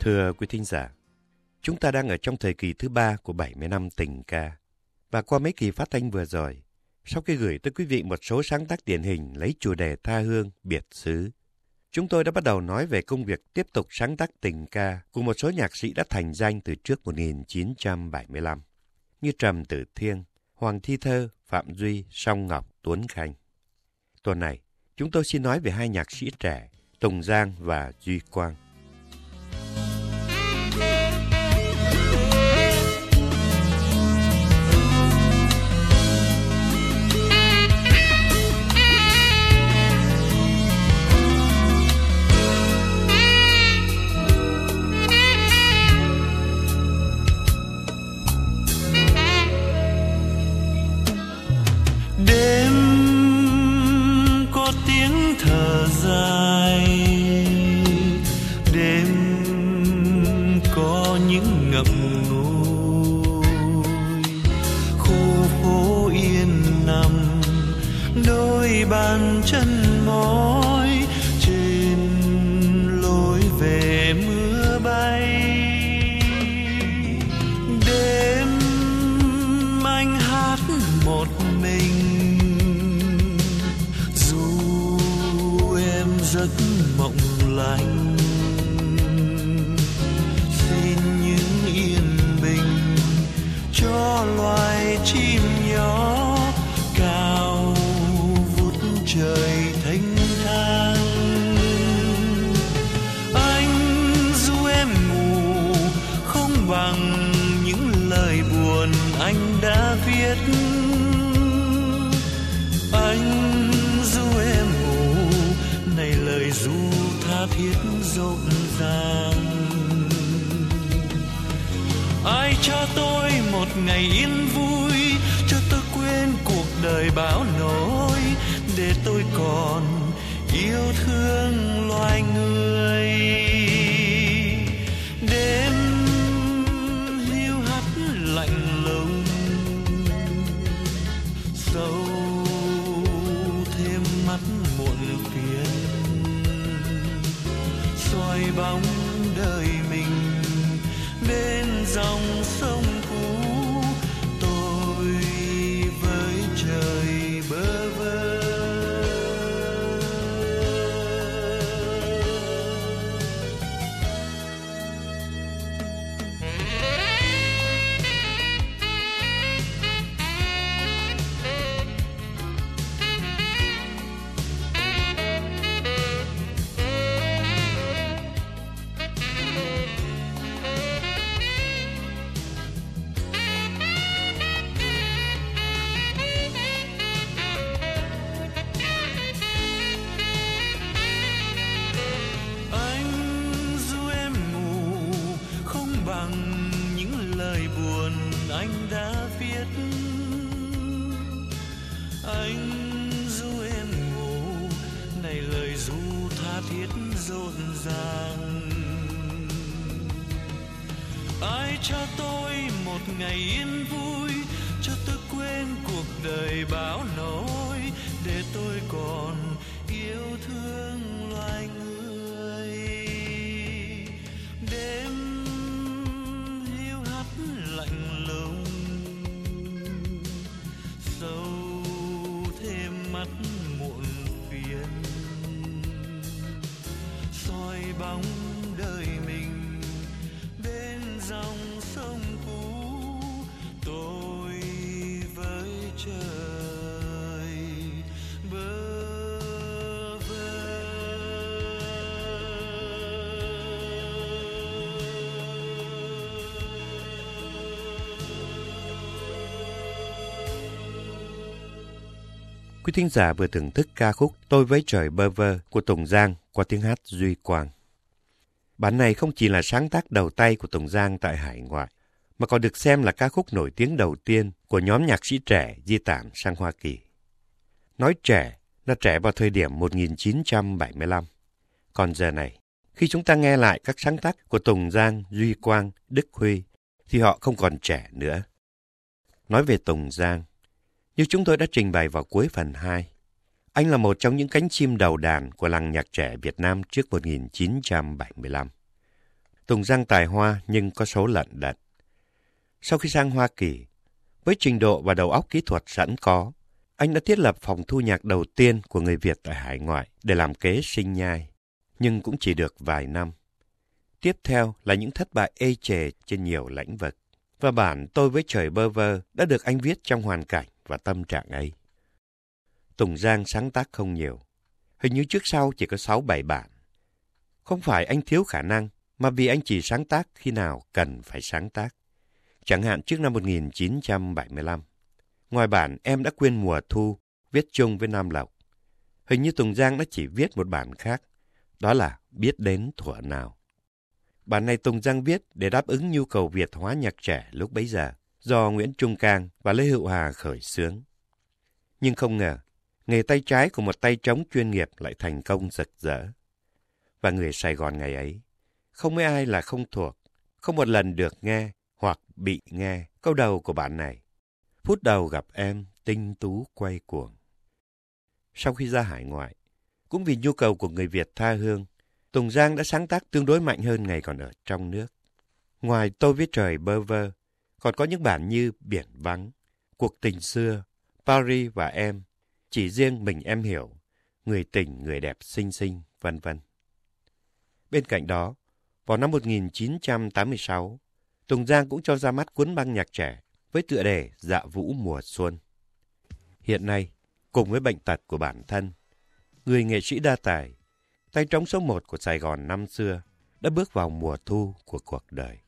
Thưa quý thính giả, chúng ta đang ở trong thời kỳ thứ ba của 70 năm tình ca. Và qua mấy kỳ phát thanh vừa rồi, sau khi gửi tới quý vị một số sáng tác điển hình lấy chủ đề tha hương, biệt xứ, chúng tôi đã bắt đầu nói về công việc tiếp tục sáng tác tình ca của một số nhạc sĩ đã thành danh từ trước 1975, như Trầm Tử Thiên, Hoàng Thi Thơ, Phạm Duy, Song Ngọc, Tuấn Khanh. Tuần này, chúng tôi xin nói về hai nhạc sĩ trẻ, Tùng Giang và Duy Quang. Cho tôi một ngày yên vui, cho tôi quên cuộc đời bão nổi, để tôi còn yêu thương loài người. Đêm hiu hắt lạnh lùng, sâu thêm mắt muộn phiền, soi bóng đời mình bên dòng sông cũ, tôi với trời bơ vơ. Cho tôi một ngày yên vui, cho tôi quên cuộc đời bão nổi, để tôi còn yêu thương loài người. Đêm hiu hắt lạnh lùng, sâu thêm mắt muộn phiền, soi bóng đời mình bên dòng sông cũ, tôi với trời bơ vơ. Quý thính giả vừa thưởng thức ca khúc Tôi với trời bơ vơ của Tùng Giang qua tiếng hát Duy Quang. Bản này không chỉ là sáng tác đầu tay của Tùng Giang tại hải ngoại, mà còn được xem là ca khúc nổi tiếng đầu tiên của nhóm nhạc sĩ trẻ di tản sang Hoa Kỳ. Nói trẻ là trẻ vào thời điểm 1975. Còn giờ này, khi chúng ta nghe lại các sáng tác của Tùng Giang, Duy Quang, Đức Huy, thì họ không còn trẻ nữa. Nói về Tùng Giang, như chúng tôi đã trình bày vào cuối phần 2, anh là một trong những cánh chim đầu đàn của làng nhạc trẻ Việt Nam trước 1975. Tùng Giang tài hoa nhưng có số lận đận. Sau khi sang Hoa Kỳ, với trình độ và đầu óc kỹ thuật sẵn có, anh đã thiết lập phòng thu nhạc đầu tiên của người Việt tại hải ngoại để làm kế sinh nhai, nhưng cũng chỉ được vài năm. Tiếp theo là những thất bại ê chề trên nhiều lĩnh vực, và bản Tôi với trời bơ vơ đã được anh viết trong hoàn cảnh và tâm trạng ấy. Tùng Giang sáng tác không nhiều, hình như trước sau chỉ có 6-7 bản. Không phải anh thiếu khả năng, mà vì anh chỉ sáng tác khi nào cần phải sáng tác. Chẳng hạn trước năm 1975, ngoài bản Em đã quên mùa thu, viết chung với Nam Lộc, hình như Tùng Giang đã chỉ viết một bản khác, đó là Biết đến thuở nào. Bản này Tùng Giang viết để đáp ứng nhu cầu Việt hóa nhạc trẻ lúc bấy giờ, do Nguyễn Trung Cang và Lê Hữu Hà khởi xướng. Nhưng không ngờ, nghề tay trái của một tay trống chuyên nghiệp lại thành công rực rỡ. Và người Sài Gòn ngày ấy, không mấy ai là không thuộc, không một lần được nghe hoặc bị nghe câu đầu của bản này. Phút đầu gặp em, tinh tú quay cuồng. Sau khi ra hải ngoại, cũng vì nhu cầu của người Việt tha hương, Tùng Giang đã sáng tác tương đối mạnh hơn ngày còn ở trong nước. Ngoài Tôi với trời bơ vơ, còn có những bản như Biển vắng, Cuộc tình xưa, Paris và Em, Chỉ riêng mình em hiểu, Người tình người đẹp xinh xinh, vân vân. Bên cạnh đó, vào năm 1986, Tùng Giang cũng cho ra mắt cuốn băng nhạc trẻ với tựa đề Dạ Vũ Mùa Xuân. Hiện nay, cùng với bệnh tật của bản thân, người nghệ sĩ đa tài, tay trống số 1 của Sài Gòn năm xưa đã bước vào mùa thu của cuộc đời.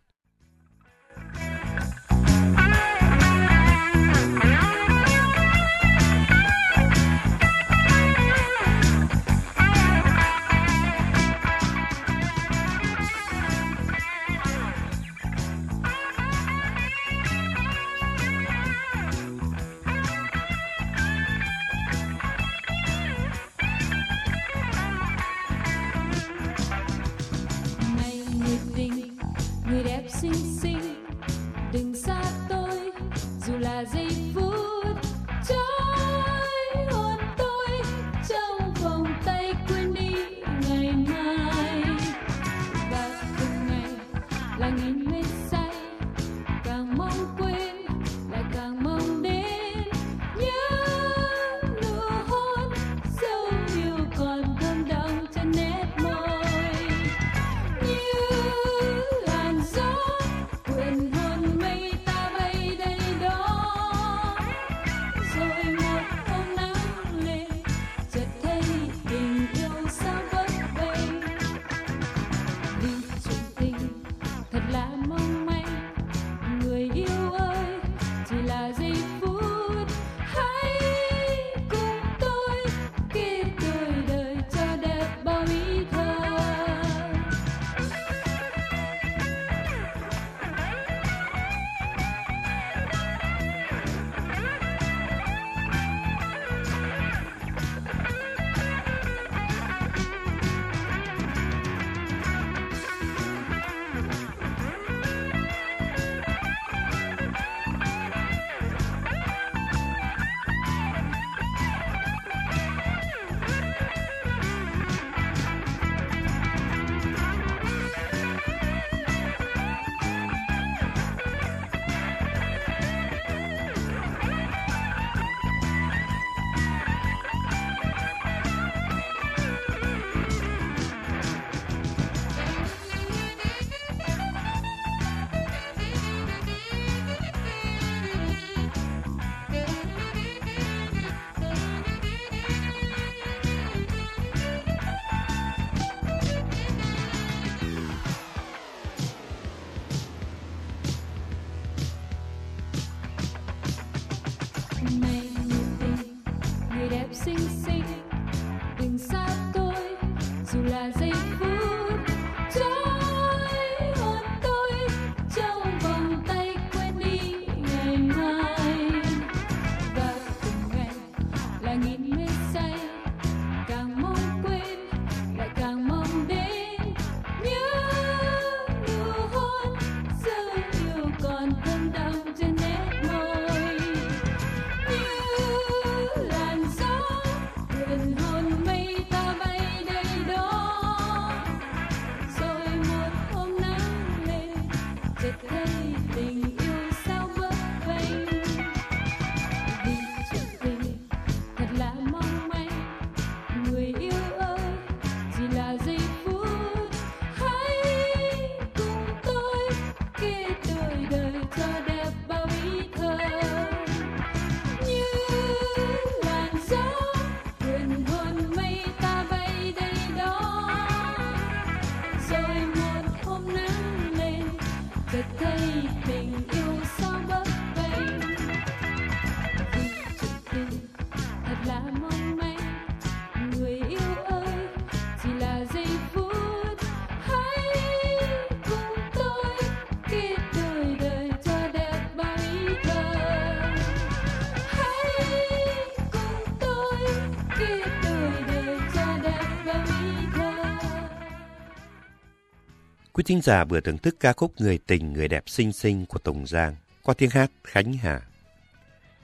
Quý thính giả vừa thưởng thức ca khúc Người Tình Người Đẹp Xinh Xinh của Tùng Giang qua tiếng hát Khánh Hà.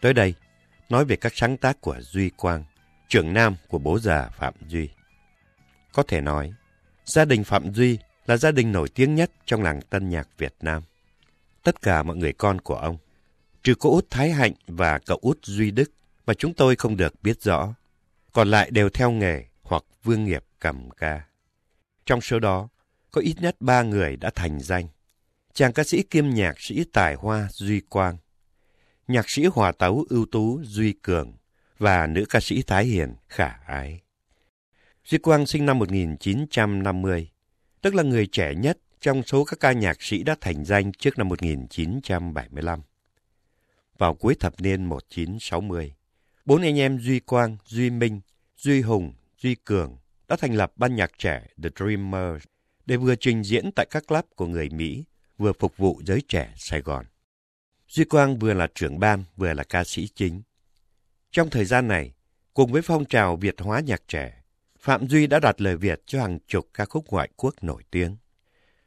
Tới đây, nói về các sáng tác của Duy Quang, trưởng nam của bố già Phạm Duy. Có thể nói, gia đình Phạm Duy là gia đình nổi tiếng nhất trong làng tân nhạc Việt Nam. Tất cả mọi người con của ông, trừ cô út Thái Hạnh và cậu út Duy Đức mà chúng tôi không được biết rõ, còn lại đều theo nghề hoặc vương nghiệp cầm ca. Trong số đó, có ít nhất 3 người đã thành danh. Chàng ca sĩ kiêm nhạc sĩ tài hoa Duy Quang, nhạc sĩ hòa tấu ưu tú Duy Cường và nữ ca sĩ Thái Hiền khả ái. Duy Quang sinh năm 1950, tức là người trẻ nhất trong số các ca nhạc sĩ đã thành danh trước năm 1975. Vào cuối thập niên 1960, 4 anh em Duy Quang, Duy Minh, Duy Hùng, Duy Cường đã thành lập ban nhạc trẻ The Dreamers để vừa trình diễn tại các club của người Mỹ, vừa phục vụ giới trẻ Sài Gòn. Duy Quang vừa là trưởng ban, vừa là ca sĩ chính. Trong thời gian này, cùng với phong trào Việt hóa nhạc trẻ, Phạm Duy đã đặt lời Việt cho hàng chục ca khúc ngoại quốc nổi tiếng,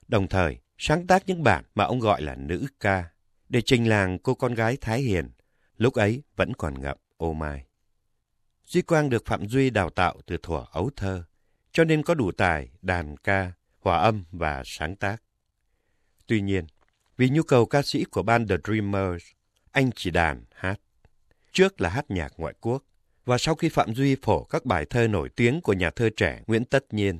đồng thời sáng tác những bản mà ông gọi là nữ ca, để trình làng cô con gái Thái Hiền, lúc ấy vẫn còn ngậm ô mai. Duy Quang được Phạm Duy đào tạo từ thuở ấu thơ, cho nên có đủ tài đàn ca, hòa âm và sáng tác. Tuy nhiên, vì nhu cầu ca sĩ của ban The Dreamers, anh chỉ đàn hát. Trước là hát nhạc ngoại quốc, và sau khi Phạm Duy phổ các bài thơ nổi tiếng của nhà thơ trẻ Nguyễn Tất Nhiên,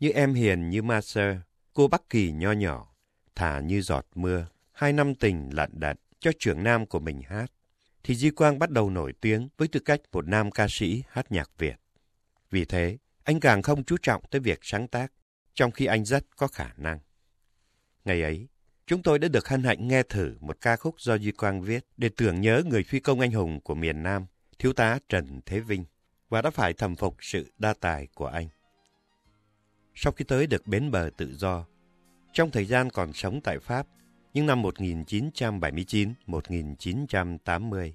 như Em Hiền Như Ma Sơ, Cô Bắc Kỳ Nho Nhỏ, Thả Như Giọt Mưa, Hai Năm Tình Lận Đận cho trưởng nam của mình hát, thì Duy Quang bắt đầu nổi tiếng với tư cách một nam ca sĩ hát nhạc Việt. Vì thế, anh càng không chú trọng tới việc sáng tác, trong khi anh rất có khả năng. Ngày ấy, chúng tôi đã được hân hạnh nghe thử một ca khúc do Duy Quang viết để tưởng nhớ người phi công anh hùng của miền Nam, thiếu tá Trần Thế Vinh, và đã phải thầm phục sự đa tài của anh. Sau khi tới được bến bờ tự do, trong thời gian còn sống tại Pháp, những năm 1979-1980,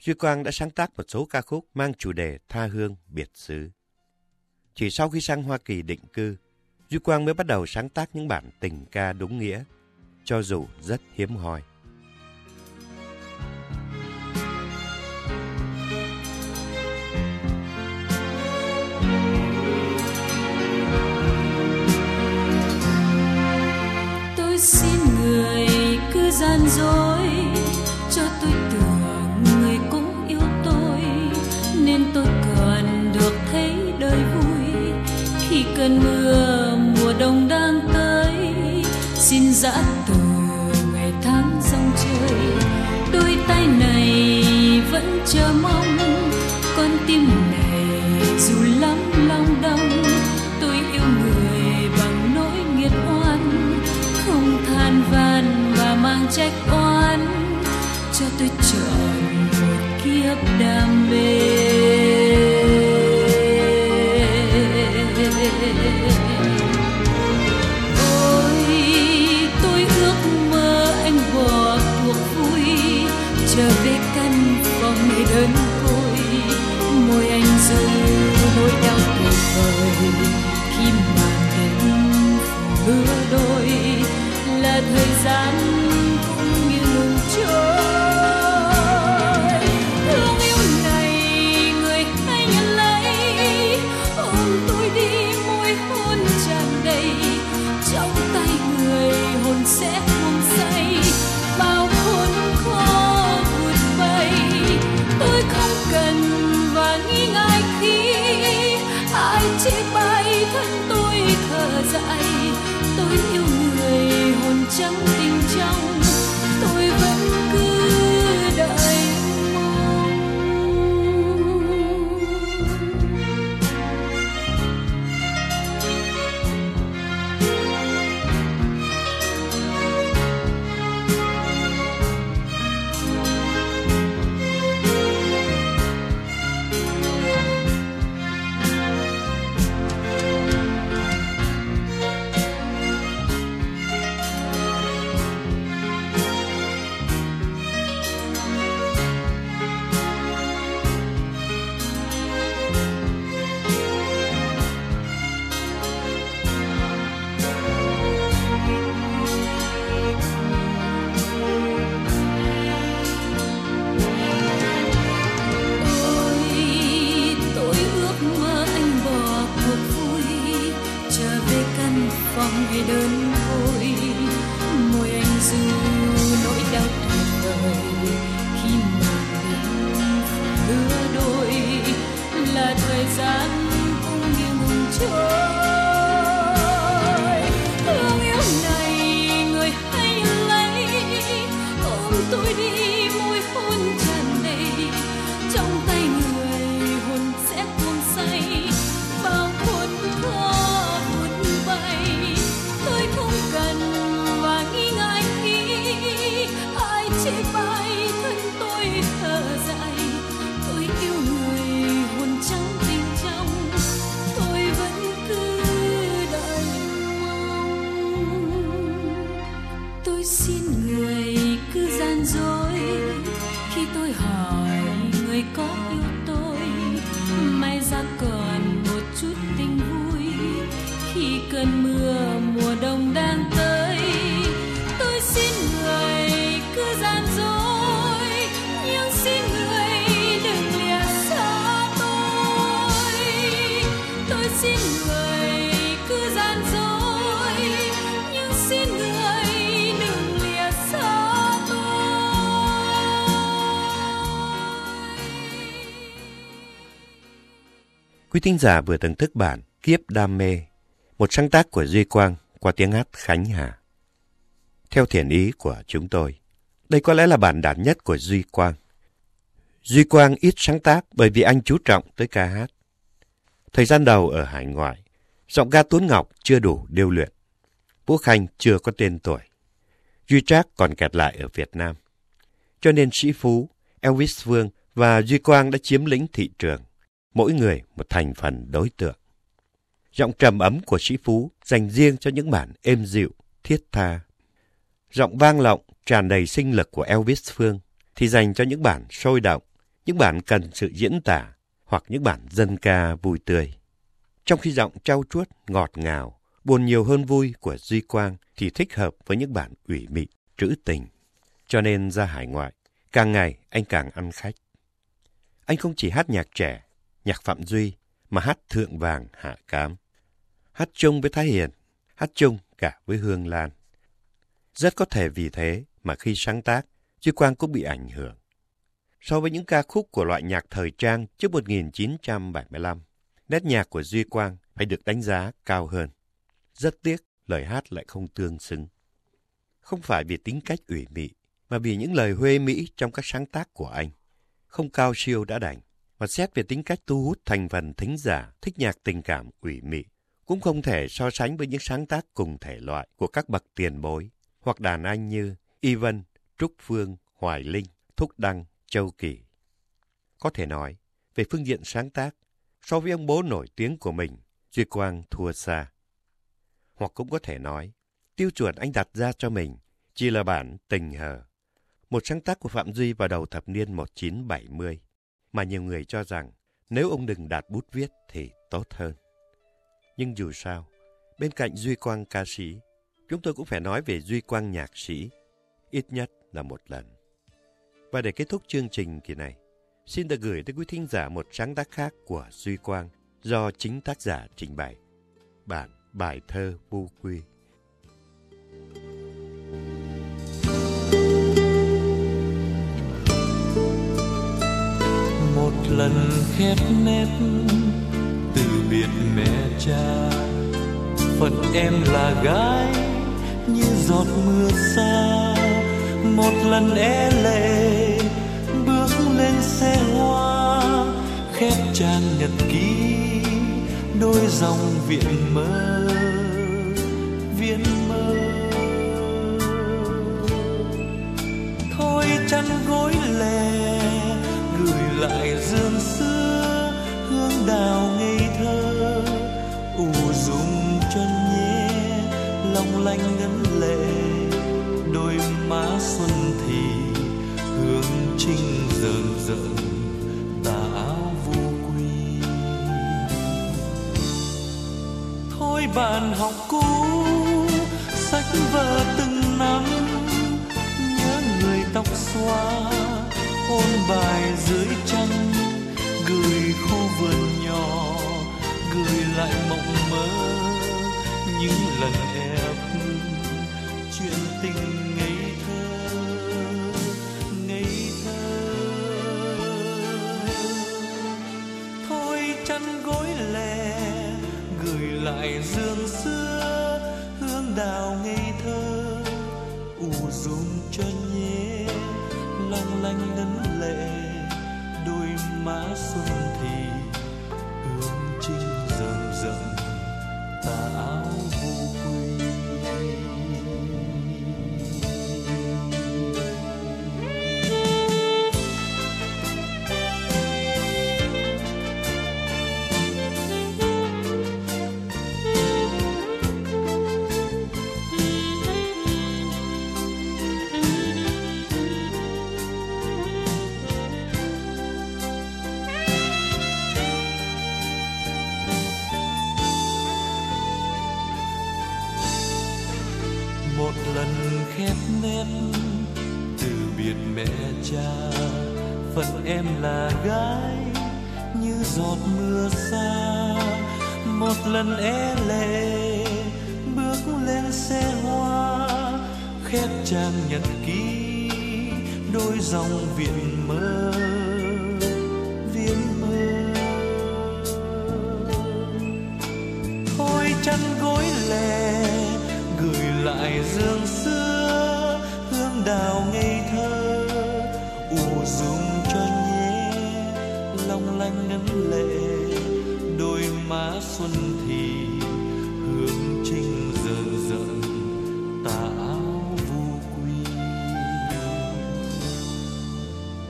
Duy Quang đã sáng tác một số ca khúc mang chủ đề tha hương biệt xứ. Chỉ sau khi sang Hoa Kỳ định cư, Duy Quang mới bắt đầu sáng tác những bản tình ca đúng nghĩa, cho dù rất hiếm hoi. Tôi xin người cứ gian dối, cho tôi tưởng người cũng yêu tôi, nên tôi còn được thấy đời vui. Khi cơn mưa mùa đông đang tới, xin dã từ ngày tháng rong chơi. Đôi tay này vẫn chờ mong, con tim này dù lắm lòng đong. Tôi yêu người bằng nỗi nghiệt oan, không than van và mang trách oan, cho tôi chọn một kiếp đam mê. đơn vui, môi anh du nỗi đau tuyệt vời khi mà tình lứa đôi là thời gian cũng như ngừng trôi. Thương yêu này người hãy lấy, ôm tôi đi môi hôn tràn đầy, trong tay người hồn sẽ tuôn say bao hồn thơ. Cơn mưa mùa đông đang tới, tôi xin người cứ gian dối, nhưng xin người đừng lìa xa tôi. Tôi xin người cứ gian dối, nhưng xin người đừng lìa xa tôi. Quý thính giả vừa thưởng thức bản Kiếp Đam Mê, một sáng tác của Duy Quang qua tiếng hát Khánh Hà. Theo thiện ý của chúng tôi, đây có lẽ là bản đảm nhất của Duy Quang. Duy Quang ít sáng tác bởi vì anh chú trọng tới ca hát. Thời gian đầu ở hải ngoại, giọng ca Tuấn Ngọc chưa đủ điêu luyện. Vũ Khanh chưa có tên tuổi. Duy Trác còn kẹt lại ở Việt Nam. Cho nên Sĩ Phú, Elvis Phương và Duy Quang đã chiếm lĩnh thị trường, mỗi người một thành phần đối tượng. Giọng trầm ấm của Sĩ Phú dành riêng cho những bản êm dịu, thiết tha. Giọng vang lộng, tràn đầy sinh lực của Elvis Phương thì dành cho những bản sôi động, những bản cần sự diễn tả hoặc những bản dân ca vui tươi. Trong khi giọng trau chuốt, ngọt ngào, buồn nhiều hơn vui của Duy Quang thì thích hợp với những bản ủy mị, trữ tình. Cho nên ra hải ngoại, càng ngày anh càng ăn khách. Anh không chỉ hát nhạc trẻ, nhạc Phạm Duy, mà hát thượng vàng hạ cám. Hát chung với Thái Hiền, hát chung cả với Hương Lan. Rất có thể vì thế mà khi sáng tác, Duy Quang cũng bị ảnh hưởng. So với những ca khúc của loại nhạc thời trang trước 1975, nét nhạc của Duy Quang phải được đánh giá cao hơn. Rất tiếc, lời hát lại không tương xứng. Không phải vì tính cách ủy mị, mà vì những lời huê mỹ trong các sáng tác của anh. Không cao siêu đã đành, mà xét về tính cách thu hút thành phần thính giả thích nhạc tình cảm ủy mị, cũng không thể so sánh với những sáng tác cùng thể loại của các bậc tiền bối hoặc đàn anh như Y Vân, Trúc Phương, Hoài Linh, Thúc Đăng, Châu Kỳ. Có thể nói, về phương diện sáng tác, so với ông bố nổi tiếng của mình, Duy Quang thua xa. Hoặc cũng có thể nói, tiêu chuẩn anh đặt ra cho mình chỉ là bản Tình Hờ, một sáng tác của Phạm Duy vào đầu thập niên 1970. Mà nhiều người cho rằng nếu ông đừng đạt bút viết thì tốt hơn. Nhưng dù sao, bên cạnh Duy Quang ca sĩ, chúng tôi cũng phải nói về Duy Quang nhạc sĩ, ít nhất là một lần. Và để kết thúc chương trình kỳ này, xin được gửi tới quý thính giả một sáng tác khác của Duy Quang do chính tác giả trình bày, bản Bài Thơ Vu Quy. Lần khép nếp từ biệt mẹ cha, phận em là gái như giọt mưa xa. Một lần é lệ bước lên xe hoa, khép trang nhật ký đôi dòng viễn mơ, viễn mơ. Thôi chăn gối lè lại dương xưa, hương đào ngây thơ u dùng chân nhé, lòng lanh ngấn lệ đôi má xuân thì hương trinh rờn rợn tà áo vô quy. Thôi bạn học cũ sách vở từng năm, nhớ người tóc xoa ôn bài dưới trăng, gửi khu vườn nhỏ, gửi lại mộng mơ những lần em lại dương xưa hương đào ngây thơ u dung cho nhé long lanh đẫm lệ đôi má xuân thì hương trinh rầm rầm tà áo vô quy. Phận em là gái như giọt mưa xa một lần é lệ bước lên xe hoa khép trang nhật ký đôi dòng viễn mơ viễn mơ thôi chăn gối lè gửi lại dương xưa hương đào ngây thơ u dung cho nhé long lanh ngân lệ đôi má xuân thì hương trinh dần dần tà áo vu quy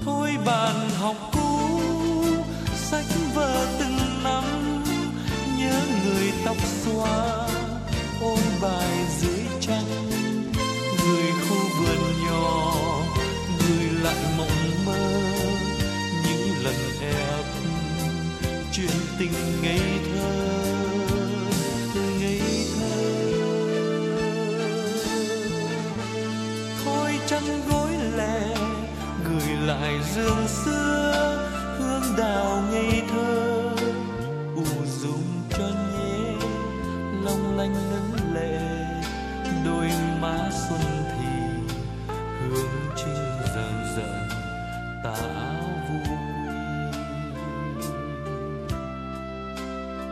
thôi bạn học cũ sách vở từng năm nhớ người tóc xóa ôn bài dưới trăng người khu vườn nhỏ gửi lại mộng mơ những lần đẹp chuyện tình ngây thơ ngây thơ thôi chăn gối lẻ gửi lại giường xưa hương đào ngây thơ u dung cho nhé long lanh ngấn lệ đôi má xuân thì hương trinh tà áo vui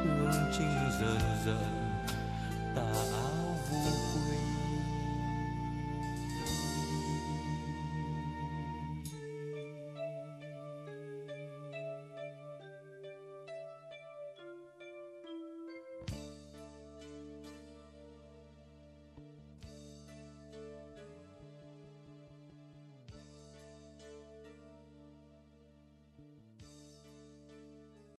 hương trinh dần dần